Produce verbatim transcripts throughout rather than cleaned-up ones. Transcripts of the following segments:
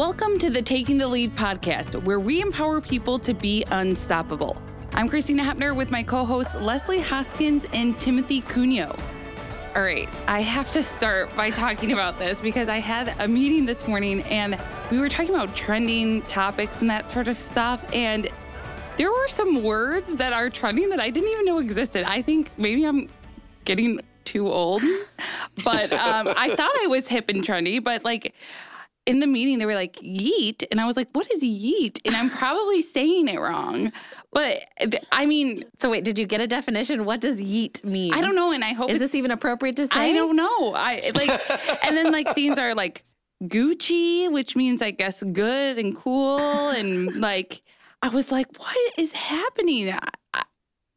Welcome to the Taking the Lead podcast, where we empower people to be unstoppable. I'm Christina Heppner with my co-hosts Leslie Hoskins and Timothy Cunio. All right, I have to start by talking about this because I had a meeting this morning and we were talking about trending topics and that sort of stuff. And there were some words that are trending that I didn't even know existed. I think maybe I'm getting too old, but um, I thought I was hip and trendy, but like in the meeting, they were like, Yeet. And I was like, what is Yeet? And I'm probably saying it wrong. But I mean, so wait, did you get a definition? What does yeet mean? I don't know. And I hope, is this even appropriate to say? I don't know. I like, and then like things are like Gucci, which means I guess good and cool. And like, I was like, what is happening? I,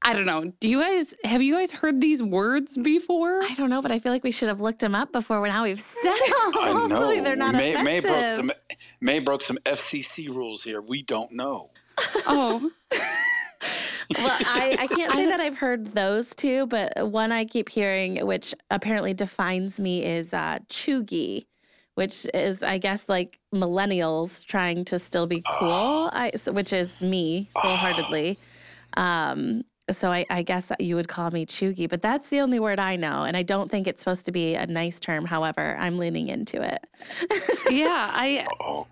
I don't know. Do you guys, have you guys heard these words before? I don't know, but I feel like we should have looked them up before now we've said them. I know. They're not May, May broke some, May broke some F C C rules here. We don't know. Oh. Well, I, I can't say that I've heard those two, but one I keep hearing, which apparently defines me, is uh, chuggy, which is, I guess, like millennials trying to still be cool, oh. I, so, which is me wholeheartedly. Oh. Um, so I, I guess you would call me chuggy, but that's the only word I know, and I don't think it's supposed to be a nice term. However, I'm leaning into it. Yeah, I,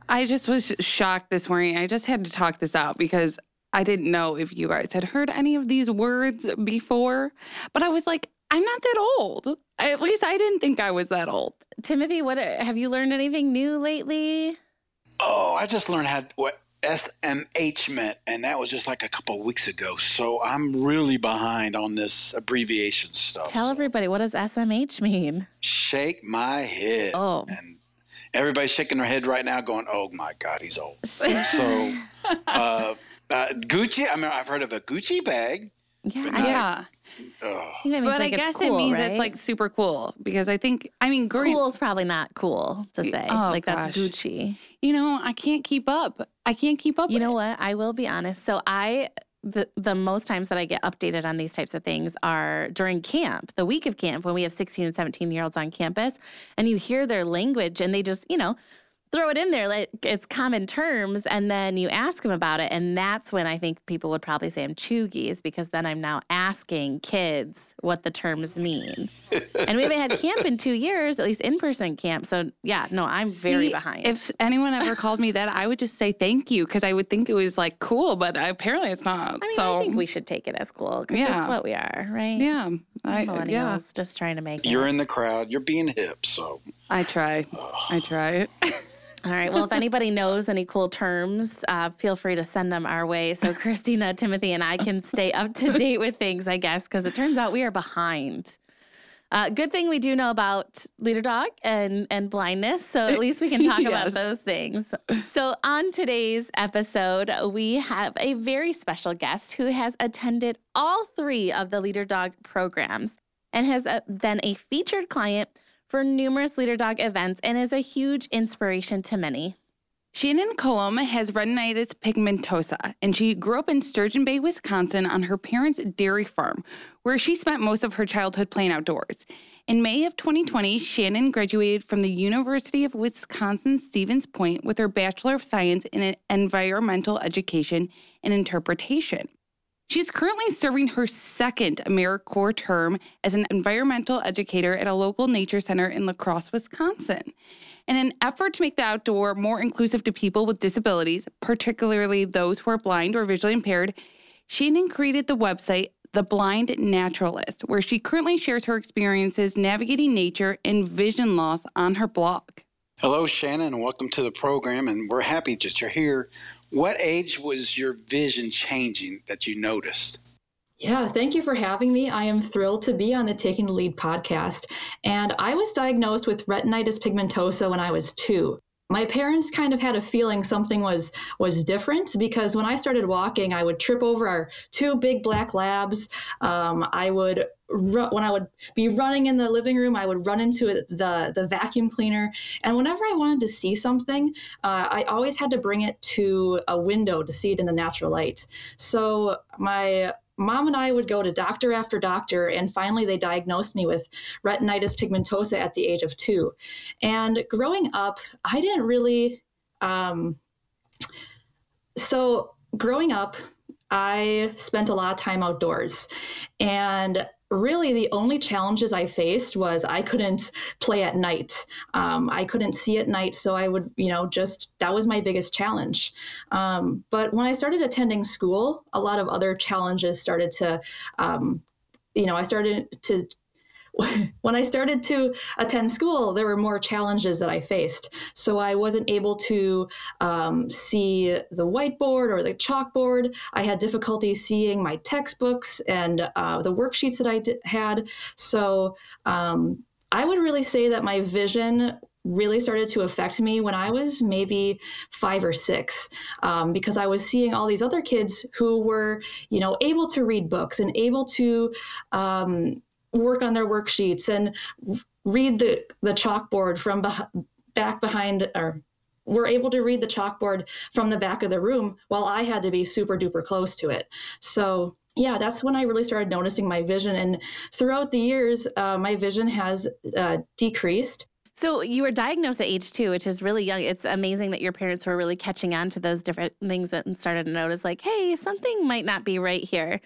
I just was shocked this morning. I just had to talk this out because I didn't know if you guys had heard any of these words before, but I was like, I'm not that old. I, at least I didn't think I was that old. Timothy, what have you learned anything new lately? Oh, I just learned how what S M H meant, and that was just like a couple of weeks ago. So I'm really behind on this abbreviation stuff. Tell so. everybody, what does S M H mean? Shake my head. Oh. And everybody's shaking their head right now going, oh, my God, he's old. So... uh Uh, Gucci, I mean, I've heard of a Gucci bag. Yeah, but not, yeah. Oh. But like I guess cool, it means right? It's like super cool because I think, I mean, growing, cool is probably not cool to say. Oh, like gosh. That's Gucci. You know, I can't keep up. I can't keep up. You with know it. What? I will be honest. So I, the the most times that I get updated on these types of things are during camp, the week of camp, when we have sixteen and seventeen year olds on campus, and you hear their language and they just, you know, throw it in there, like it's common terms, and then you ask them about it, and that's when I think people would probably say I'm chuggies, because then I'm now asking kids what the terms mean. And we haven't had camp in two years, at least in-person camp, so yeah, no, I'm very See, behind. If anyone ever called me that, I would just say thank you, because I would think it was like cool, but apparently it's not. I mean, so. I think we should take it as cool, because yeah. that's what we are, right? Yeah. I, millennials yeah. just trying to make You're it. in the crowd. You're being hip, so. I try. I try. All right. Well, if anybody knows any cool terms, uh, feel free to send them our way. So Christina, Timothy, and I can stay up to date with things, I guess, because it turns out we are behind. Uh, good thing we do know about Leader Dog and, and blindness, so at least we can talk yes. about those things. So on today's episode, we have a very special guest who has attended all three of the Leader Dog programs and has been a featured client for numerous Leader Dog events and is a huge inspiration to many. Shannon Columb has retinitis pigmentosa, and she grew up in Sturgeon Bay, Wisconsin, on her parents' dairy farm, where she spent most of her childhood playing outdoors. In May of twenty twenty, Shannon graduated from the University of Wisconsin-Stevens Point with her Bachelor of Science in Environmental Education and Interpretation. She's currently serving her second AmeriCorps term as an environmental educator at a local nature center in La Crosse, Wisconsin. In an effort to make the outdoor more inclusive to people with disabilities, particularly those who are blind or visually impaired, Shannon created the website The Blind Naturalist, where she currently shares her experiences navigating nature and vision loss on her blog. Hello, Shannon, and welcome to the program, and we're happy that you're here. What age was your vision changing that you noticed? Yeah, thank you for having me. I am thrilled to be on the Taking the Lead podcast, and I was diagnosed with retinitis pigmentosa when I was two. My parents kind of had a feeling something was was different, because when I started walking, I would trip over our two big black labs. Um, I would When I would be running in the living room, I would run into the, the vacuum cleaner. And whenever I wanted to see something, uh, I always had to bring it to a window to see it in the natural light. So my mom and I would go to doctor after doctor, and finally they diagnosed me with retinitis pigmentosa at the age of two. And growing up, I didn't really... Um, so growing up, I spent a lot of time outdoors, and really the only challenges I faced was I couldn't play at night. Um, I couldn't see at night. So I would, you know, just, that was my biggest challenge. Um, but when I started attending school, a lot of other challenges started to, um, you know, I started to, when I started to attend school, there were more challenges that I faced. So I wasn't able to um, see the whiteboard or the chalkboard. I had difficulty seeing my textbooks and uh, the worksheets that I did, had. So um, I would really say that my vision really started to affect me when I was maybe five or six, um, because I was seeing all these other kids who were, you know, able to read books and able to um, work on their worksheets and read the, the chalkboard from beh- back behind, or were able to read the chalkboard from the back of the room, while I had to be super duper close to it. So yeah, that's when I really started noticing my vision. And throughout the years, uh, my vision has uh, decreased. So you were diagnosed at age two, which is really young. It's amazing that your parents were really catching on to those different things and started to notice like, hey, something might not be right here.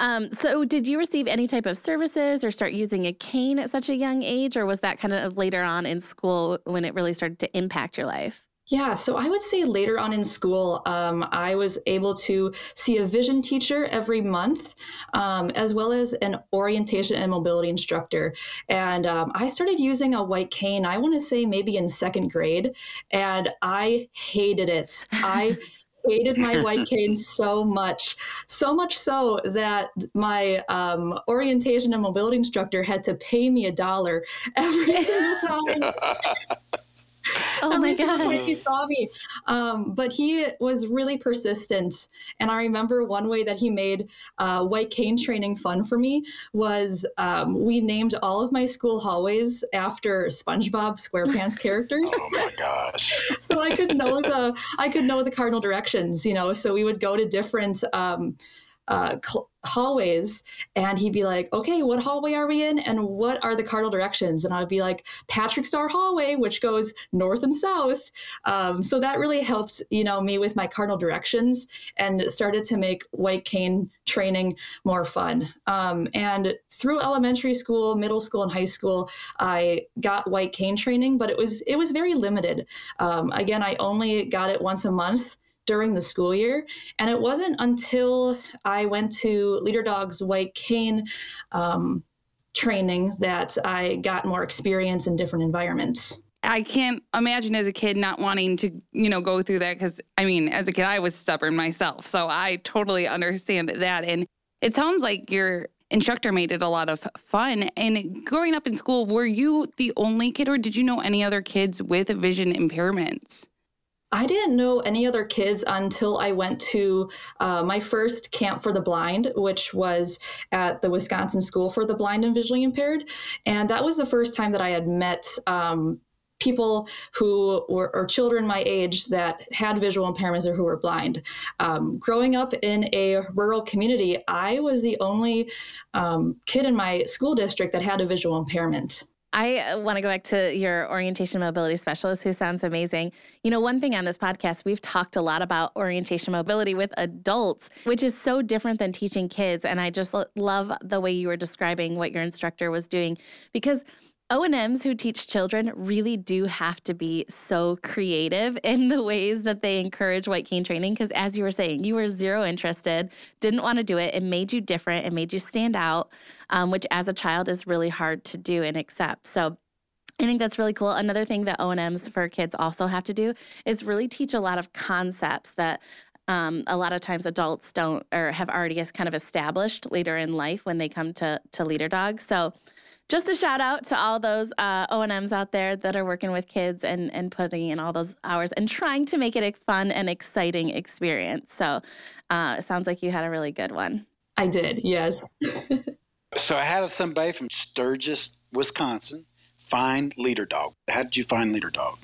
Um, so did you receive any type of services or start using a cane at such a young age, or was that kind of later on in school when it really started to impact your life? Yeah, so I would say later on in school, um, I was able to see a vision teacher every month, um, as well as an orientation and mobility instructor. And um, I started using a white cane, I want to say maybe in second grade, and I hated it. I hated my white cane so much, so much so that my um, orientation and mobility instructor had to pay me a dollar every single time. Oh my gosh. He saw me. Um, but he was really persistent. And I remember one way that he made uh, white cane training fun for me was um, we named all of my school hallways after SpongeBob SquarePants characters. Oh my gosh. So I could know the I could know the cardinal directions, you know, so we would go to different um, uh, cl- hallways, and he'd be like, okay, what hallway are we in and what are the cardinal directions? And I'd be like, Patrick Star Hallway, which goes north and south. Um, so that really helped, you know, me with my cardinal directions, and started to make white cane training more fun. Um, and through elementary school, middle school, and high school, I got white cane training, but it was it was very limited. Um, again, I only got it once a month during the school year. And it wasn't until I went to Leader Dog's white cane um, training that I got more experience in different environments. I can't imagine as a kid not wanting to, you know, go through that, because, I mean, as a kid, I was stubborn myself. So I totally understand that. And it sounds like your instructor made it a lot of fun. And growing up in school, were you the only kid, or did you know any other kids with vision impairments? I didn't know any other kids until I went to uh, my first camp for the blind, which was at the Wisconsin School for the Blind and Visually Impaired. And that was the first time that I had met um, people who were, or children my age that had visual impairments or who were blind. Um, growing up in a rural community, I was the only um, kid in my school district that had a visual impairment. I want to go back to your orientation mobility specialist, who sounds amazing. You know, one thing on this podcast, we've talked a lot about orientation mobility with adults, which is so different than teaching kids. And I just lo- love the way you were describing what your instructor was doing, because O and M's who teach children really do have to be so creative in the ways that they encourage white cane training. Because as you were saying, you were zero interested, didn't want to do it. It made you different. It made you stand out. Um, which as a child is really hard to do and accept. So I think that's really cool. Another thing that O and M's for kids also have to do is really teach a lot of concepts that um, a lot of times adults don't, or have already kind of established later in life when they come to, to Leader Dog. So just a shout out to all those uh, O and M's out there that are working with kids and, and putting in all those hours and trying to make it a fun and exciting experience. So uh, it sounds like you had a really good one. I did, yes. So I had somebody from Sturgeon, Wisconsin, find Leader Dog. How did you find Leader Dog?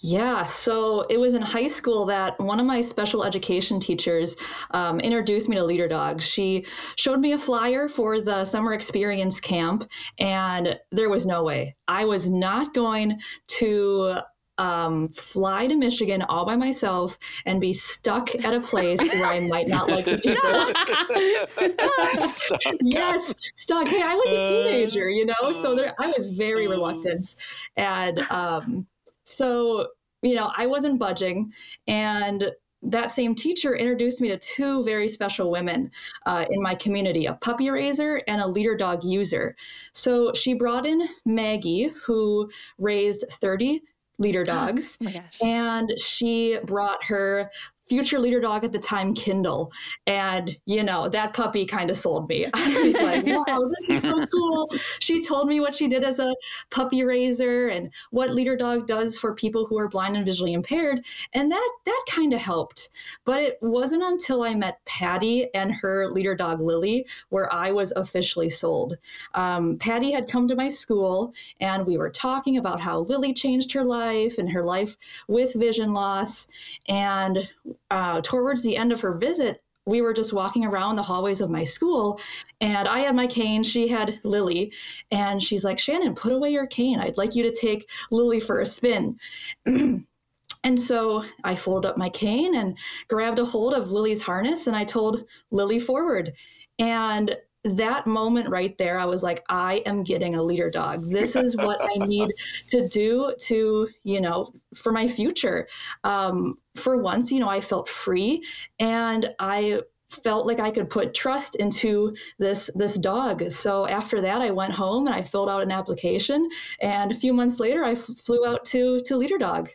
Yeah, so it was in high school that one of my special education teachers um, introduced me to Leader Dog. She showed me a flyer for the summer experience camp, and there was no way. I was not going to um, fly to Michigan all by myself and be stuck at a place where I might not like the people. stuck. Stuck. Yes, stuck. Hey, I was a teenager, you know, so there, I was very reluctant. And um, so, you know, I wasn't budging. And that same teacher introduced me to two very special women uh, in my community, a puppy raiser and a leader dog user. So she brought in Maggie, who raised thirty leader dogs. Oh my gosh. And she brought her future leader dog at the time, Kindle. And, you know, that puppy kind of sold me. I was like, wow, this is so cool. She told me what she did as a puppy raiser and what leader dog does for people who are blind and visually impaired. And that, that kind of helped. But it wasn't until I met Patty and her leader dog, Lily, where I was officially sold. Um, Patty had come to my school and we were talking about how Lily changed her life and her life with vision loss. And Uh, towards the end of her visit, we were just walking around the hallways of my school, and I had my cane, she had Lily, and she's like, Shannon, put away your cane. I'd like you to take Lily for a spin. And so I folded up my cane and grabbed a hold of Lily's harness, and I told Lily forward. And that moment right there, I was like, I am getting a leader dog. This is what I need to do to, you know, for my future. Um, for once, you know, I felt free and I felt like I could put trust into this, this dog. So after that, I went home and I filled out an application. And a few months later, I flew out to, to Leader Dog.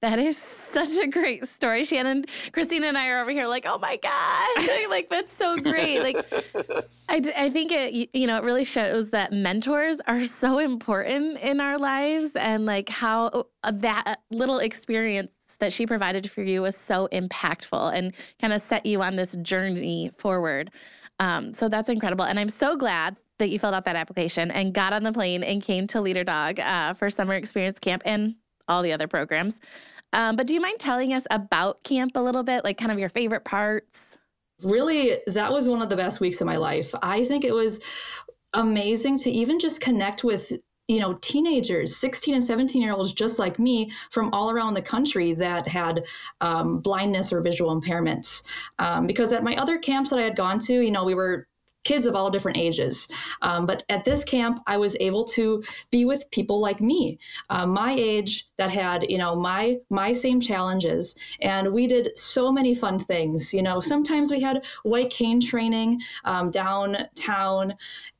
That is such a great story, Shannon. Christina and I are over here like, oh my gosh, like that's so great. Like, I, I think it, you know, it really shows that mentors are so important in our lives, and like how that little experience that she provided for you was so impactful and kind of set you on this journey forward. Um, so that's incredible. And I'm so glad that you filled out that application and got on the plane and came to Leader Dog uh, for summer experience camp and all the other programs. Um, but do you mind telling us about camp a little bit, like kind of your favorite parts? Really, that was one of the best weeks of my life. I think it was amazing to even just connect with, you know, teenagers, sixteen and seventeen year olds, just like me from all around the country that had um, blindness or visual impairments. Um, because at my other camps that I had gone to, you know, we were kids of all different ages. Um, but at this camp, I was able to be with people like me, uh, my age, that had, you know, my my same challenges. And we did so many fun things. You know, sometimes we had white cane training um, downtown.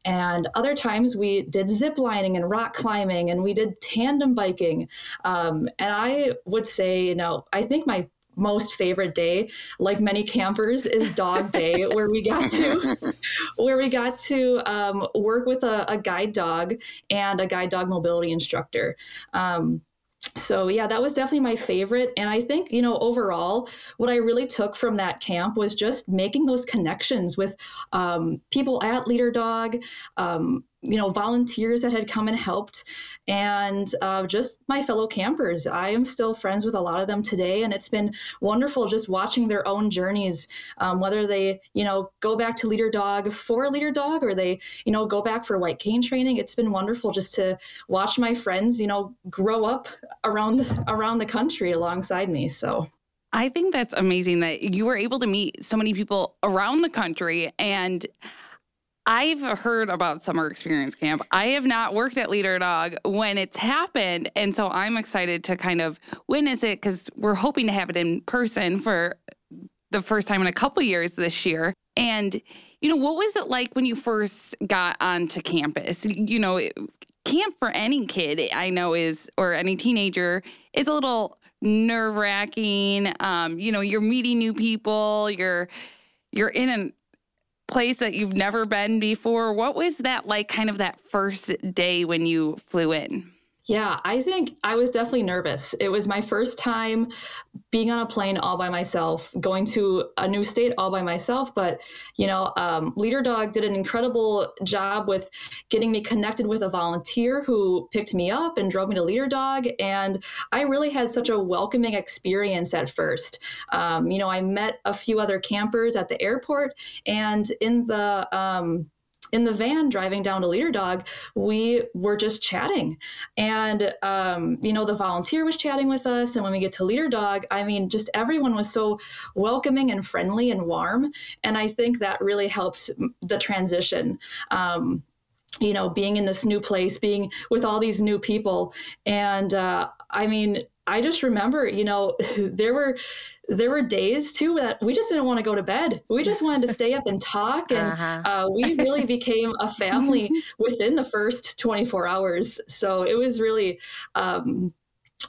And other times we did zip lining and rock climbing, and we did tandem biking. Um, and I would say, you know, I think my most favorite day, like many campers, is dog day, where we got to where we got to um, work with a, a guide dog and a guide dog mobility instructor. Um, so yeah, that was definitely my favorite. And I think, you know, overall, what I really took from that camp was just making those connections with um, people at Leader Dog, um, you know, volunteers that had come and helped, and uh, just my fellow campers. I am still friends with a lot of them today, and it's been wonderful just watching their own journeys, um, whether they, you know, go back to Leader Dog for a Leader Dog, or they, you know, go back for white cane training. It's been wonderful just to watch my friends, you know, grow up around around the country alongside me. So I think that's amazing that you were able to meet so many people around the country. And I've heard about summer experience camp. I have not worked at Leader Dog when it's happened. And so I'm excited to kind of witness it, because we're hoping to have it in person for the first time in a couple years this year. And, you know, what was it like when you first got onto campus? You know, camp for any kid, I know, is, or any teenager, is a little nerve-wracking. Um, you know, you're meeting new people, you're, you're in an place that you've never been before. What was that like, kind of that first day when you flew in? Yeah, I think I was definitely nervous. It was my first time being on a plane all by myself, going to a new state all by myself. But, you know, um, Leader Dog did an incredible job with getting me connected with a volunteer who picked me up and drove me to Leader Dog. And I really had such a welcoming experience at first. Um, you know, I met a few other campers at the airport and in the um in the van driving down to Leader Dog, we were just chatting. And, um, you know, the volunteer was chatting with us. And when we get to Leader Dog, I mean, just everyone was so welcoming and friendly and warm. And I think that really helped the transition, um, you know, being in this new place, being with all these new people. And uh, I mean, I just remember, you know, there were there were days too that we just didn't want to go to bed. We just wanted to stay up and talk. And uh-huh. uh, we really became a family within the first twenty-four hours. So it was really um,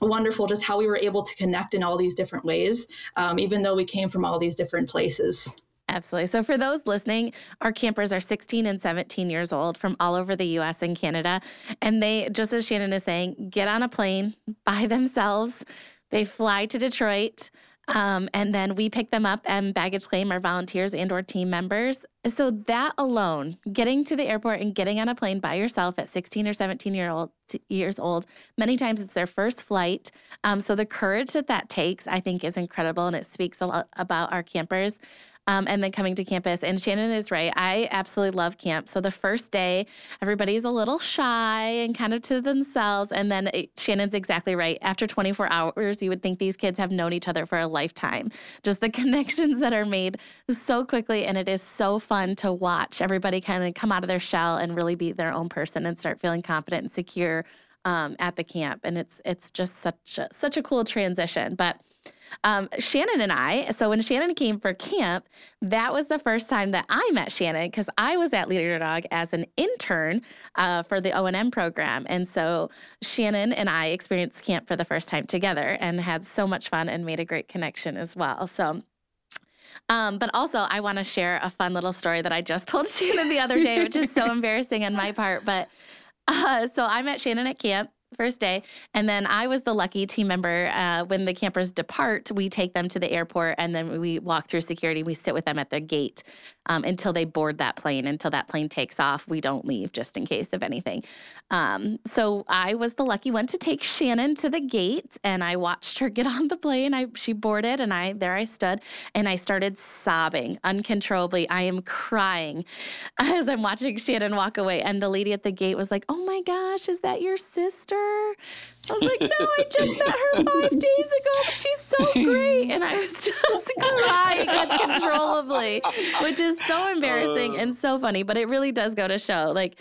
wonderful just how we were able to connect in all these different ways, um, even though we came from all these different places. Absolutely. So for those listening, our campers are sixteen and seventeen years old from all over the U S and Canada. And they, just as Shannon is saying, get on a plane by themselves. They fly to Detroit. Um, and then we pick them up and baggage claim our volunteers and or team members. So that alone, getting to the airport and getting on a plane by yourself at sixteen or seventeen year old, years old, many times it's their first flight. Um, so the courage that that takes, I think, is incredible. And it speaks a lot about our campers. Um, and then coming to campus. And Shannon is right. I absolutely love camp. So the first day, everybody's a little shy and kind of to themselves. And then it, Shannon's exactly right. After twenty-four hours, you would think these kids have known each other for a lifetime. Just the connections that are made so quickly. And it is so fun to watch everybody kind of come out of their shell and really be their own person and start feeling confident and secure um, at the camp. And it's it's just such a, such a cool transition. But Um, Shannon and I, so when Shannon came for camp, that was the first time that I met Shannon because I was at Leader Dog as an intern uh, for the O and M program. And so Shannon and I experienced camp for the first time together and had so much fun and made a great connection as well. So Um, but also, I want to share a fun little story that I just told Shannon the other day, which is so embarrassing on my part. But uh, so I met Shannon at camp. First day. And then I was the lucky team member. Uh, when the campers depart, we take them to the airport and then we walk through security. We sit with them at their gate um, until they board that plane, until that plane takes off. We don't leave just in case of anything. Um, so I was the lucky one to take Shannon to the gate and I watched her get on the plane. I, she boarded and I, there I stood and I started sobbing uncontrollably. I am crying as I'm watching Shannon walk away. And the lady at the gate was like, "Oh my gosh, is that your sister?" I was like, "No, I just met her five days ago. But she's so great." And I was just crying uncontrollably, which is so embarrassing and so funny. But it really does go to show, like,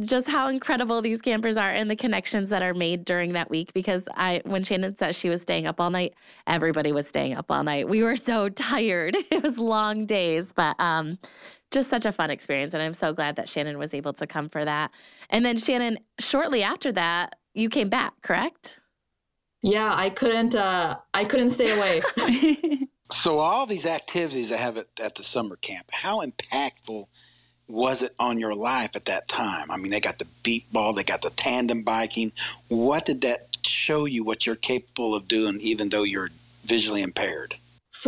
just how incredible these campers are and the connections that are made during that week. Because I, when Shannon says she was staying up all night, everybody was staying up all night. We were so tired. It was long days, but um, just such a fun experience. And I'm so glad that Shannon was able to come for that. And then Shannon, shortly after that, you came back, correct? Yeah, I couldn't. Uh, I couldn't stay away. So all these activities I have at, at the summer camp, how impactful was it on your life at that time? I mean, they got the beat ball, they got the tandem biking. What did that show you? What you're capable of doing, even though you're visually impaired?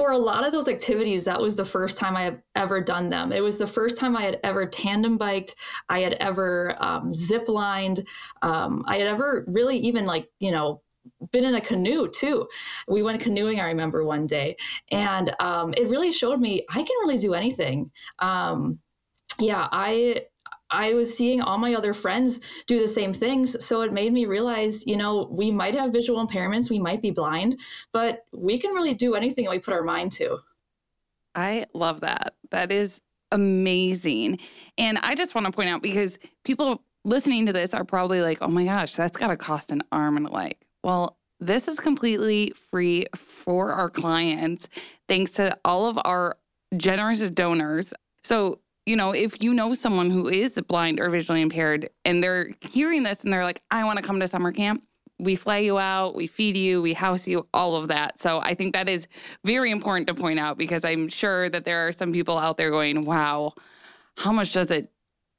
For a lot of those activities, that was the first time I had ever done them. It was the first time I had ever tandem biked. I had ever um, zip lined. Um, I had ever really even like, you know, been in a canoe too. We went canoeing, I remember one day, and um, it really showed me I can really do anything. Um, yeah, I... I was seeing all my other friends do the same things. So it made me realize, you know, we might have visual impairments, we might be blind, but we can really do anything that we put our mind to. I love that. That is amazing. And I just want to point out, because people listening to this are probably like, "Oh my gosh, that's got to cost an arm and a leg." Well, this is completely free for our clients, thanks to all of our generous donors. So, you know, if you know someone who is blind or visually impaired and they're hearing this and they're like, "I want to come to summer camp," we fly you out, we feed you, we house you, all of that. So I think that is very important to point out, because I'm sure that there are some people out there going, "Wow, how much does it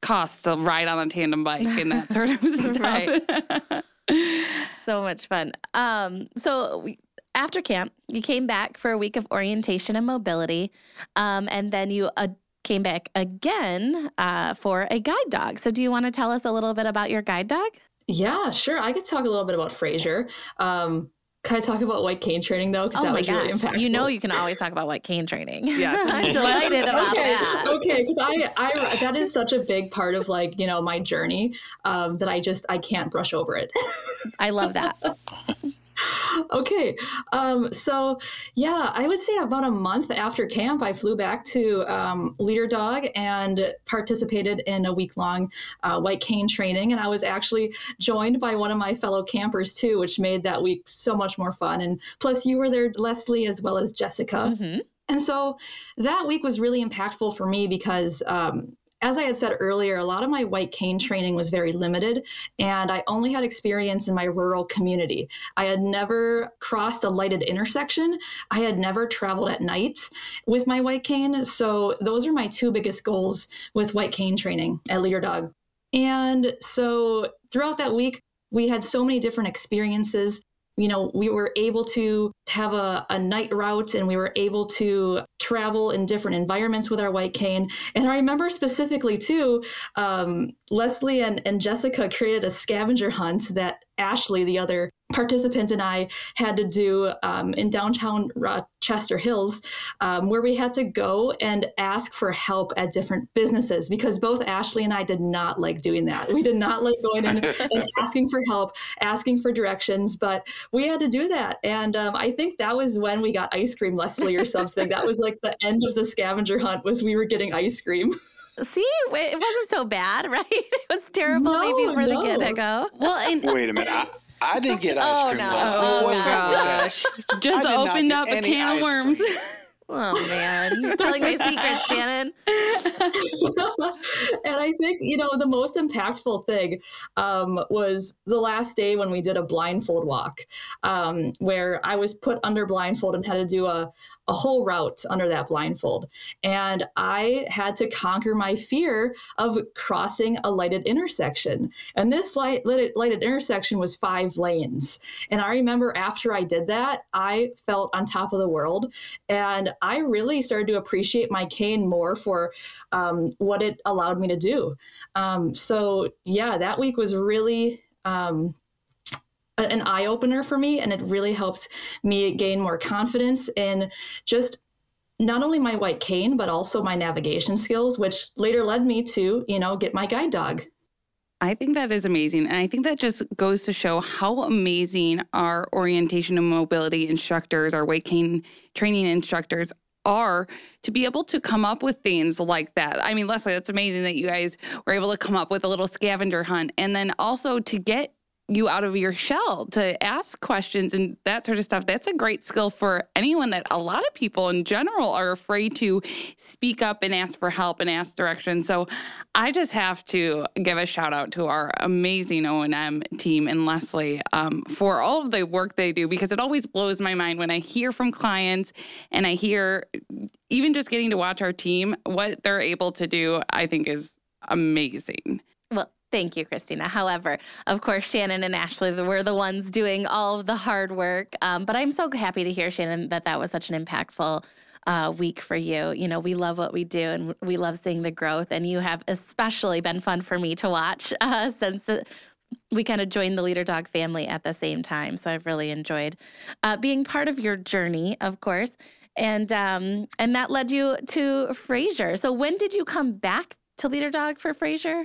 cost to ride on a tandem bike?" and that sort of stuff. Right. So much fun. Um, so we, after camp, you came back for a week of orientation and mobility, um, and then you uh, came back again uh, for a guide dog. So do you want to tell us a little bit about your guide dog? Yeah, sure. I could talk a little bit about Fraser. Um, Can I talk about white cane training, though? Oh, that my was gosh. Really impactful. You know you can always talk about white cane training. Yeah. I'm delighted about okay. that. Okay, because I, I, that is such a big part of, like, you know, my journey um, that I just, I can't brush over it. I love that. Okay. Um, so, yeah, I would say about a month after camp, I flew back to um, Leader Dog and participated in a week-long uh, white cane training. And I was actually joined by one of my fellow campers, too, which made that week so much more fun. And plus, you were there, Leslie, as well as Jessica. Mm-hmm. And so that week was really impactful for me because um, as I had said earlier, a lot of my white cane training was very limited, and I only had experience in my rural community. I had never crossed a lighted intersection. I had never traveled at night with my white cane. So those are my two biggest goals with white cane training at Leader Dog. And so throughout that week, we had so many different experiences. You know, we were able to have a, a night route, and we were able to travel in different environments with our white cane. And I remember specifically, too, um, Leslie and, and Jessica created a scavenger hunt that Ashley, the other participant, and I had to do um, in downtown Rochester Hills, um, where we had to go and ask for help at different businesses, because both Ashley and I did not like doing that. We did not like going in and asking for help, asking for directions, but we had to do that. And um, I think that was when we got ice cream, Leslie, or something. That was like the end of the scavenger hunt, was we were getting ice cream. See, it wasn't so bad, right? It was terrible no, maybe for no. the get-go. Well, and- Wait a minute. I, I didn't get ice cream, oh, no. Leslie. Oh, What's no. up with that? Just opened up a can of worms. Cream. Oh, man. You're telling my secrets, Shannon. And I think, you know, the most impactful thing um, was the last day when we did a blindfold walk, um, where I was put under blindfold and had to do a, a whole route under that blindfold. And I had to conquer my fear of crossing a lighted intersection. And this light, lighted, lighted intersection was five lanes. And I remember after I did that, I felt on top of the world. And I really started to appreciate my cane more for um, what it allowed me to do. Um, so yeah, that week was really um, an eye-opener for me, and it really helped me gain more confidence in just not only my white cane, but also my navigation skills, which later led me to, you know, get my guide dog. I think that is amazing. And I think that just goes to show how amazing our orientation and mobility instructors, our white cane training instructors are, to be able to come up with things like that. I mean, Leslie, that's amazing that you guys were able to come up with a little scavenger hunt, and then also to get you out of your shell, to ask questions and that sort of stuff. That's a great skill for anyone that a lot of people in general are afraid to speak up and ask for help and ask direction. So I just have to give a shout out to our amazing O and M team and Leslie um, for all of the work they do, because it always blows my mind when I hear from clients and I hear even just getting to watch our team, what they're able to do, I think is amazing. Well, thank you, Christina. However, of course, Shannon and Ashley were the ones doing all of the hard work. Um, but I'm so happy to hear, Shannon, that that was such an impactful uh, week for you. You know, we love what we do, and we love seeing the growth. And you have especially been fun for me to watch uh, since the, we kind of joined the Leader Dog family at the same time. So I've really enjoyed uh, being part of your journey, of course. And um, and that led you to Fraser. So when did you come back to Leader Dog for Fraser?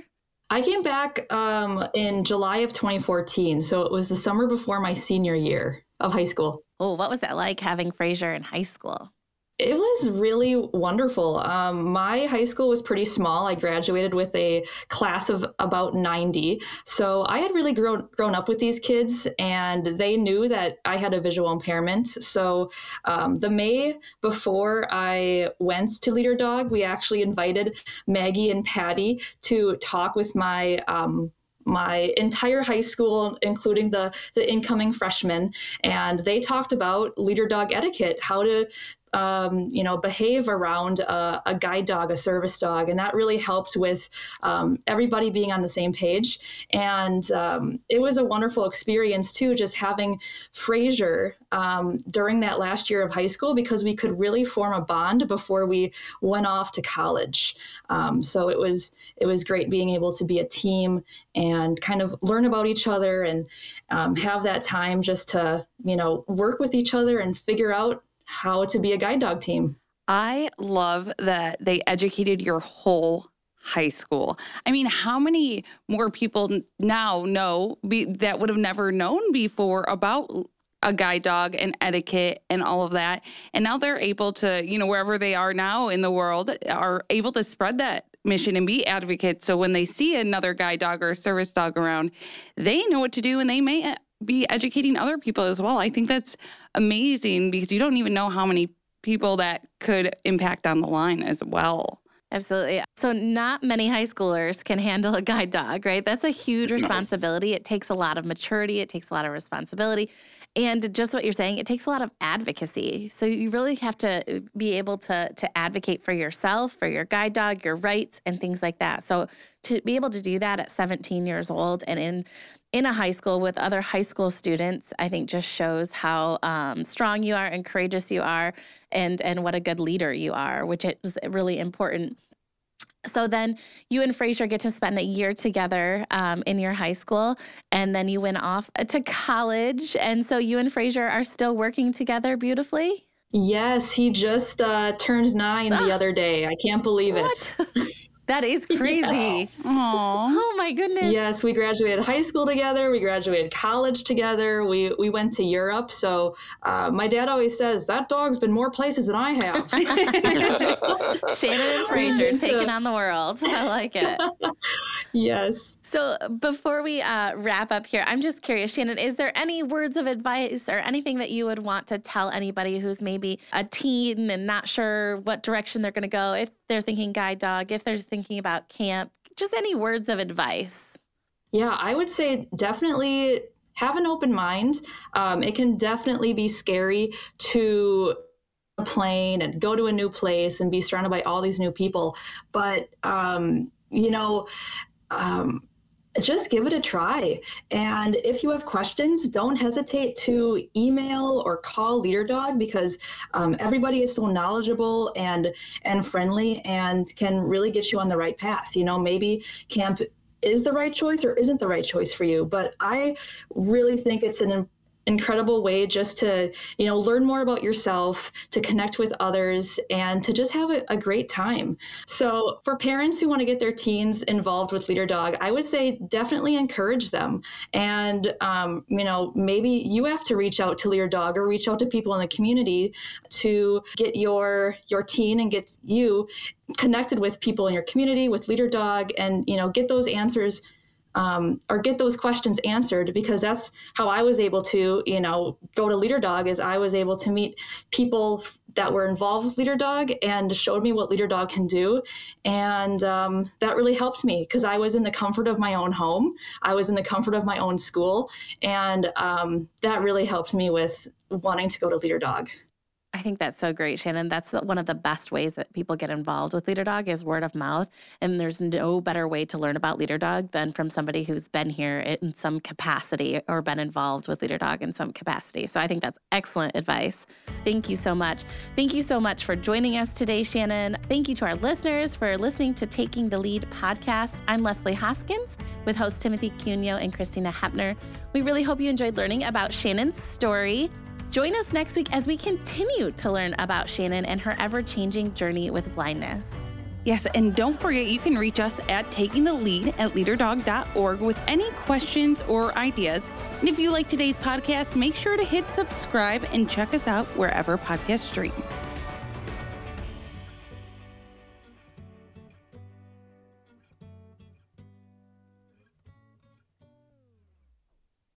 I came back um, in July of twenty fourteen, so it was the summer before my senior year of high school. Oh, what was that like, having Fraser in high school? It was really wonderful. Um, my high school was pretty small. I graduated with a class of about ninety. So I had really grown grown up with these kids, and they knew that I had a visual impairment. So um, the May before I went to Leader Dog, we actually invited Maggie and Patty to talk with my um my entire high school, including the the incoming freshmen. And they talked about Leader Dog etiquette, how to um, you know, behave around a, a guide dog, a service dog. And that really helped with um, everybody being on the same page. And um, it was a wonderful experience too, just having Fraser um, during that last year of high school, because we could really form a bond before we went off to college. Um, so it was, it was great being able to be a team and kind of learn about each other and um, have that time just to, you know, work with each other and figure out how to be a guide dog team. I love that they educated your whole high school. I mean, how many more people now know be, that would have never known before about a guide dog and etiquette and all of that? And now they're able to, you know, wherever they are now in the world, are able to spread that mission and be advocates. So when they see another guide dog or service dog around, they know what to do, and they may be educating other people as well. I think that's amazing, because you don't even know how many people that could impact down the line as well. Absolutely. So not many high schoolers can handle a guide dog, right? That's a huge responsibility. No. It takes a lot of maturity. It takes a lot of responsibility. And just what you're saying, it takes a lot of advocacy. So you really have to be able to, to advocate for yourself, for your guide dog, your rights, and things like that. So to be able to do that at seventeen years old and in in a high school with other high school students, I think just shows how um, strong you are and courageous you are, and and what a good leader you are, which is really important. So then you and Fraser get to spend a year together um, in your high school, and then you went off to college. And so you and Fraser are still working together beautifully? Yes, he just uh, turned nine ah. the other day. I can't believe what? it. That is crazy. Yeah. Oh my goodness. Yes, we graduated high school together. We graduated college together. We we went to Europe. So uh, my dad always says, that dog's been more places than I have. Shannon and Fraser taking on the world. I like it. Yes. So before we uh, wrap up here, I'm just curious, Shannon, is there any words of advice or anything that you would want to tell anybody who's maybe a teen and not sure what direction they're going to go, if they're thinking guide dog, if they're thinking about camp, just any words of advice? Yeah, I would say definitely have an open mind. Um, it can definitely be scary to a plane and go to a new place and be surrounded by all these new people. But, um, you know, um, just give it a try. And if you have questions, don't hesitate to email or call Leader Dog, because um, everybody is so knowledgeable and and friendly and can really get you on the right path. You know, maybe camp is the right choice or isn't the right choice for you. But I really think it's an incredible way just to, you know, learn more about yourself, to connect with others, and to just have a, a great time. So for parents who want to get their teens involved with Leader Dog, I would say definitely encourage them. And, um, you know, maybe you have to reach out to Leader Dog or reach out to people in the community to get your, your teen and get you connected with people in your community, with Leader Dog, and, you know, get those answers Um, or get those questions answered, because that's how I was able to, you know, go to Leader Dog. Is I was able to meet people that were involved with Leader Dog and showed me what Leader Dog can do. And um, that really helped me, because I was in the comfort of my own home. I was in the comfort of my own school. And um, that really helped me with wanting to go to Leader Dog. I think that's so great, Shannon. That's one of the best ways that people get involved with Leader Dog is word of mouth. And there's no better way to learn about Leader Dog than from somebody who's been here in some capacity or been involved with Leader Dog in some capacity. So I think that's excellent advice. Thank you so much. Thank you so much for joining us today, Shannon. Thank you to our listeners for listening to Taking the Lead podcast. I'm Leslie Hoskins with hosts Timothy Cunio and Christina Heppner. We really hope you enjoyed learning about Shannon's story. Join us next week as we continue to learn about Shannon and her ever-changing journey with blindness. Yes, and don't forget you can reach us at taking the lead at leader dog dot org with any questions or ideas. And if you like today's podcast, make sure to hit subscribe and check us out wherever podcasts stream.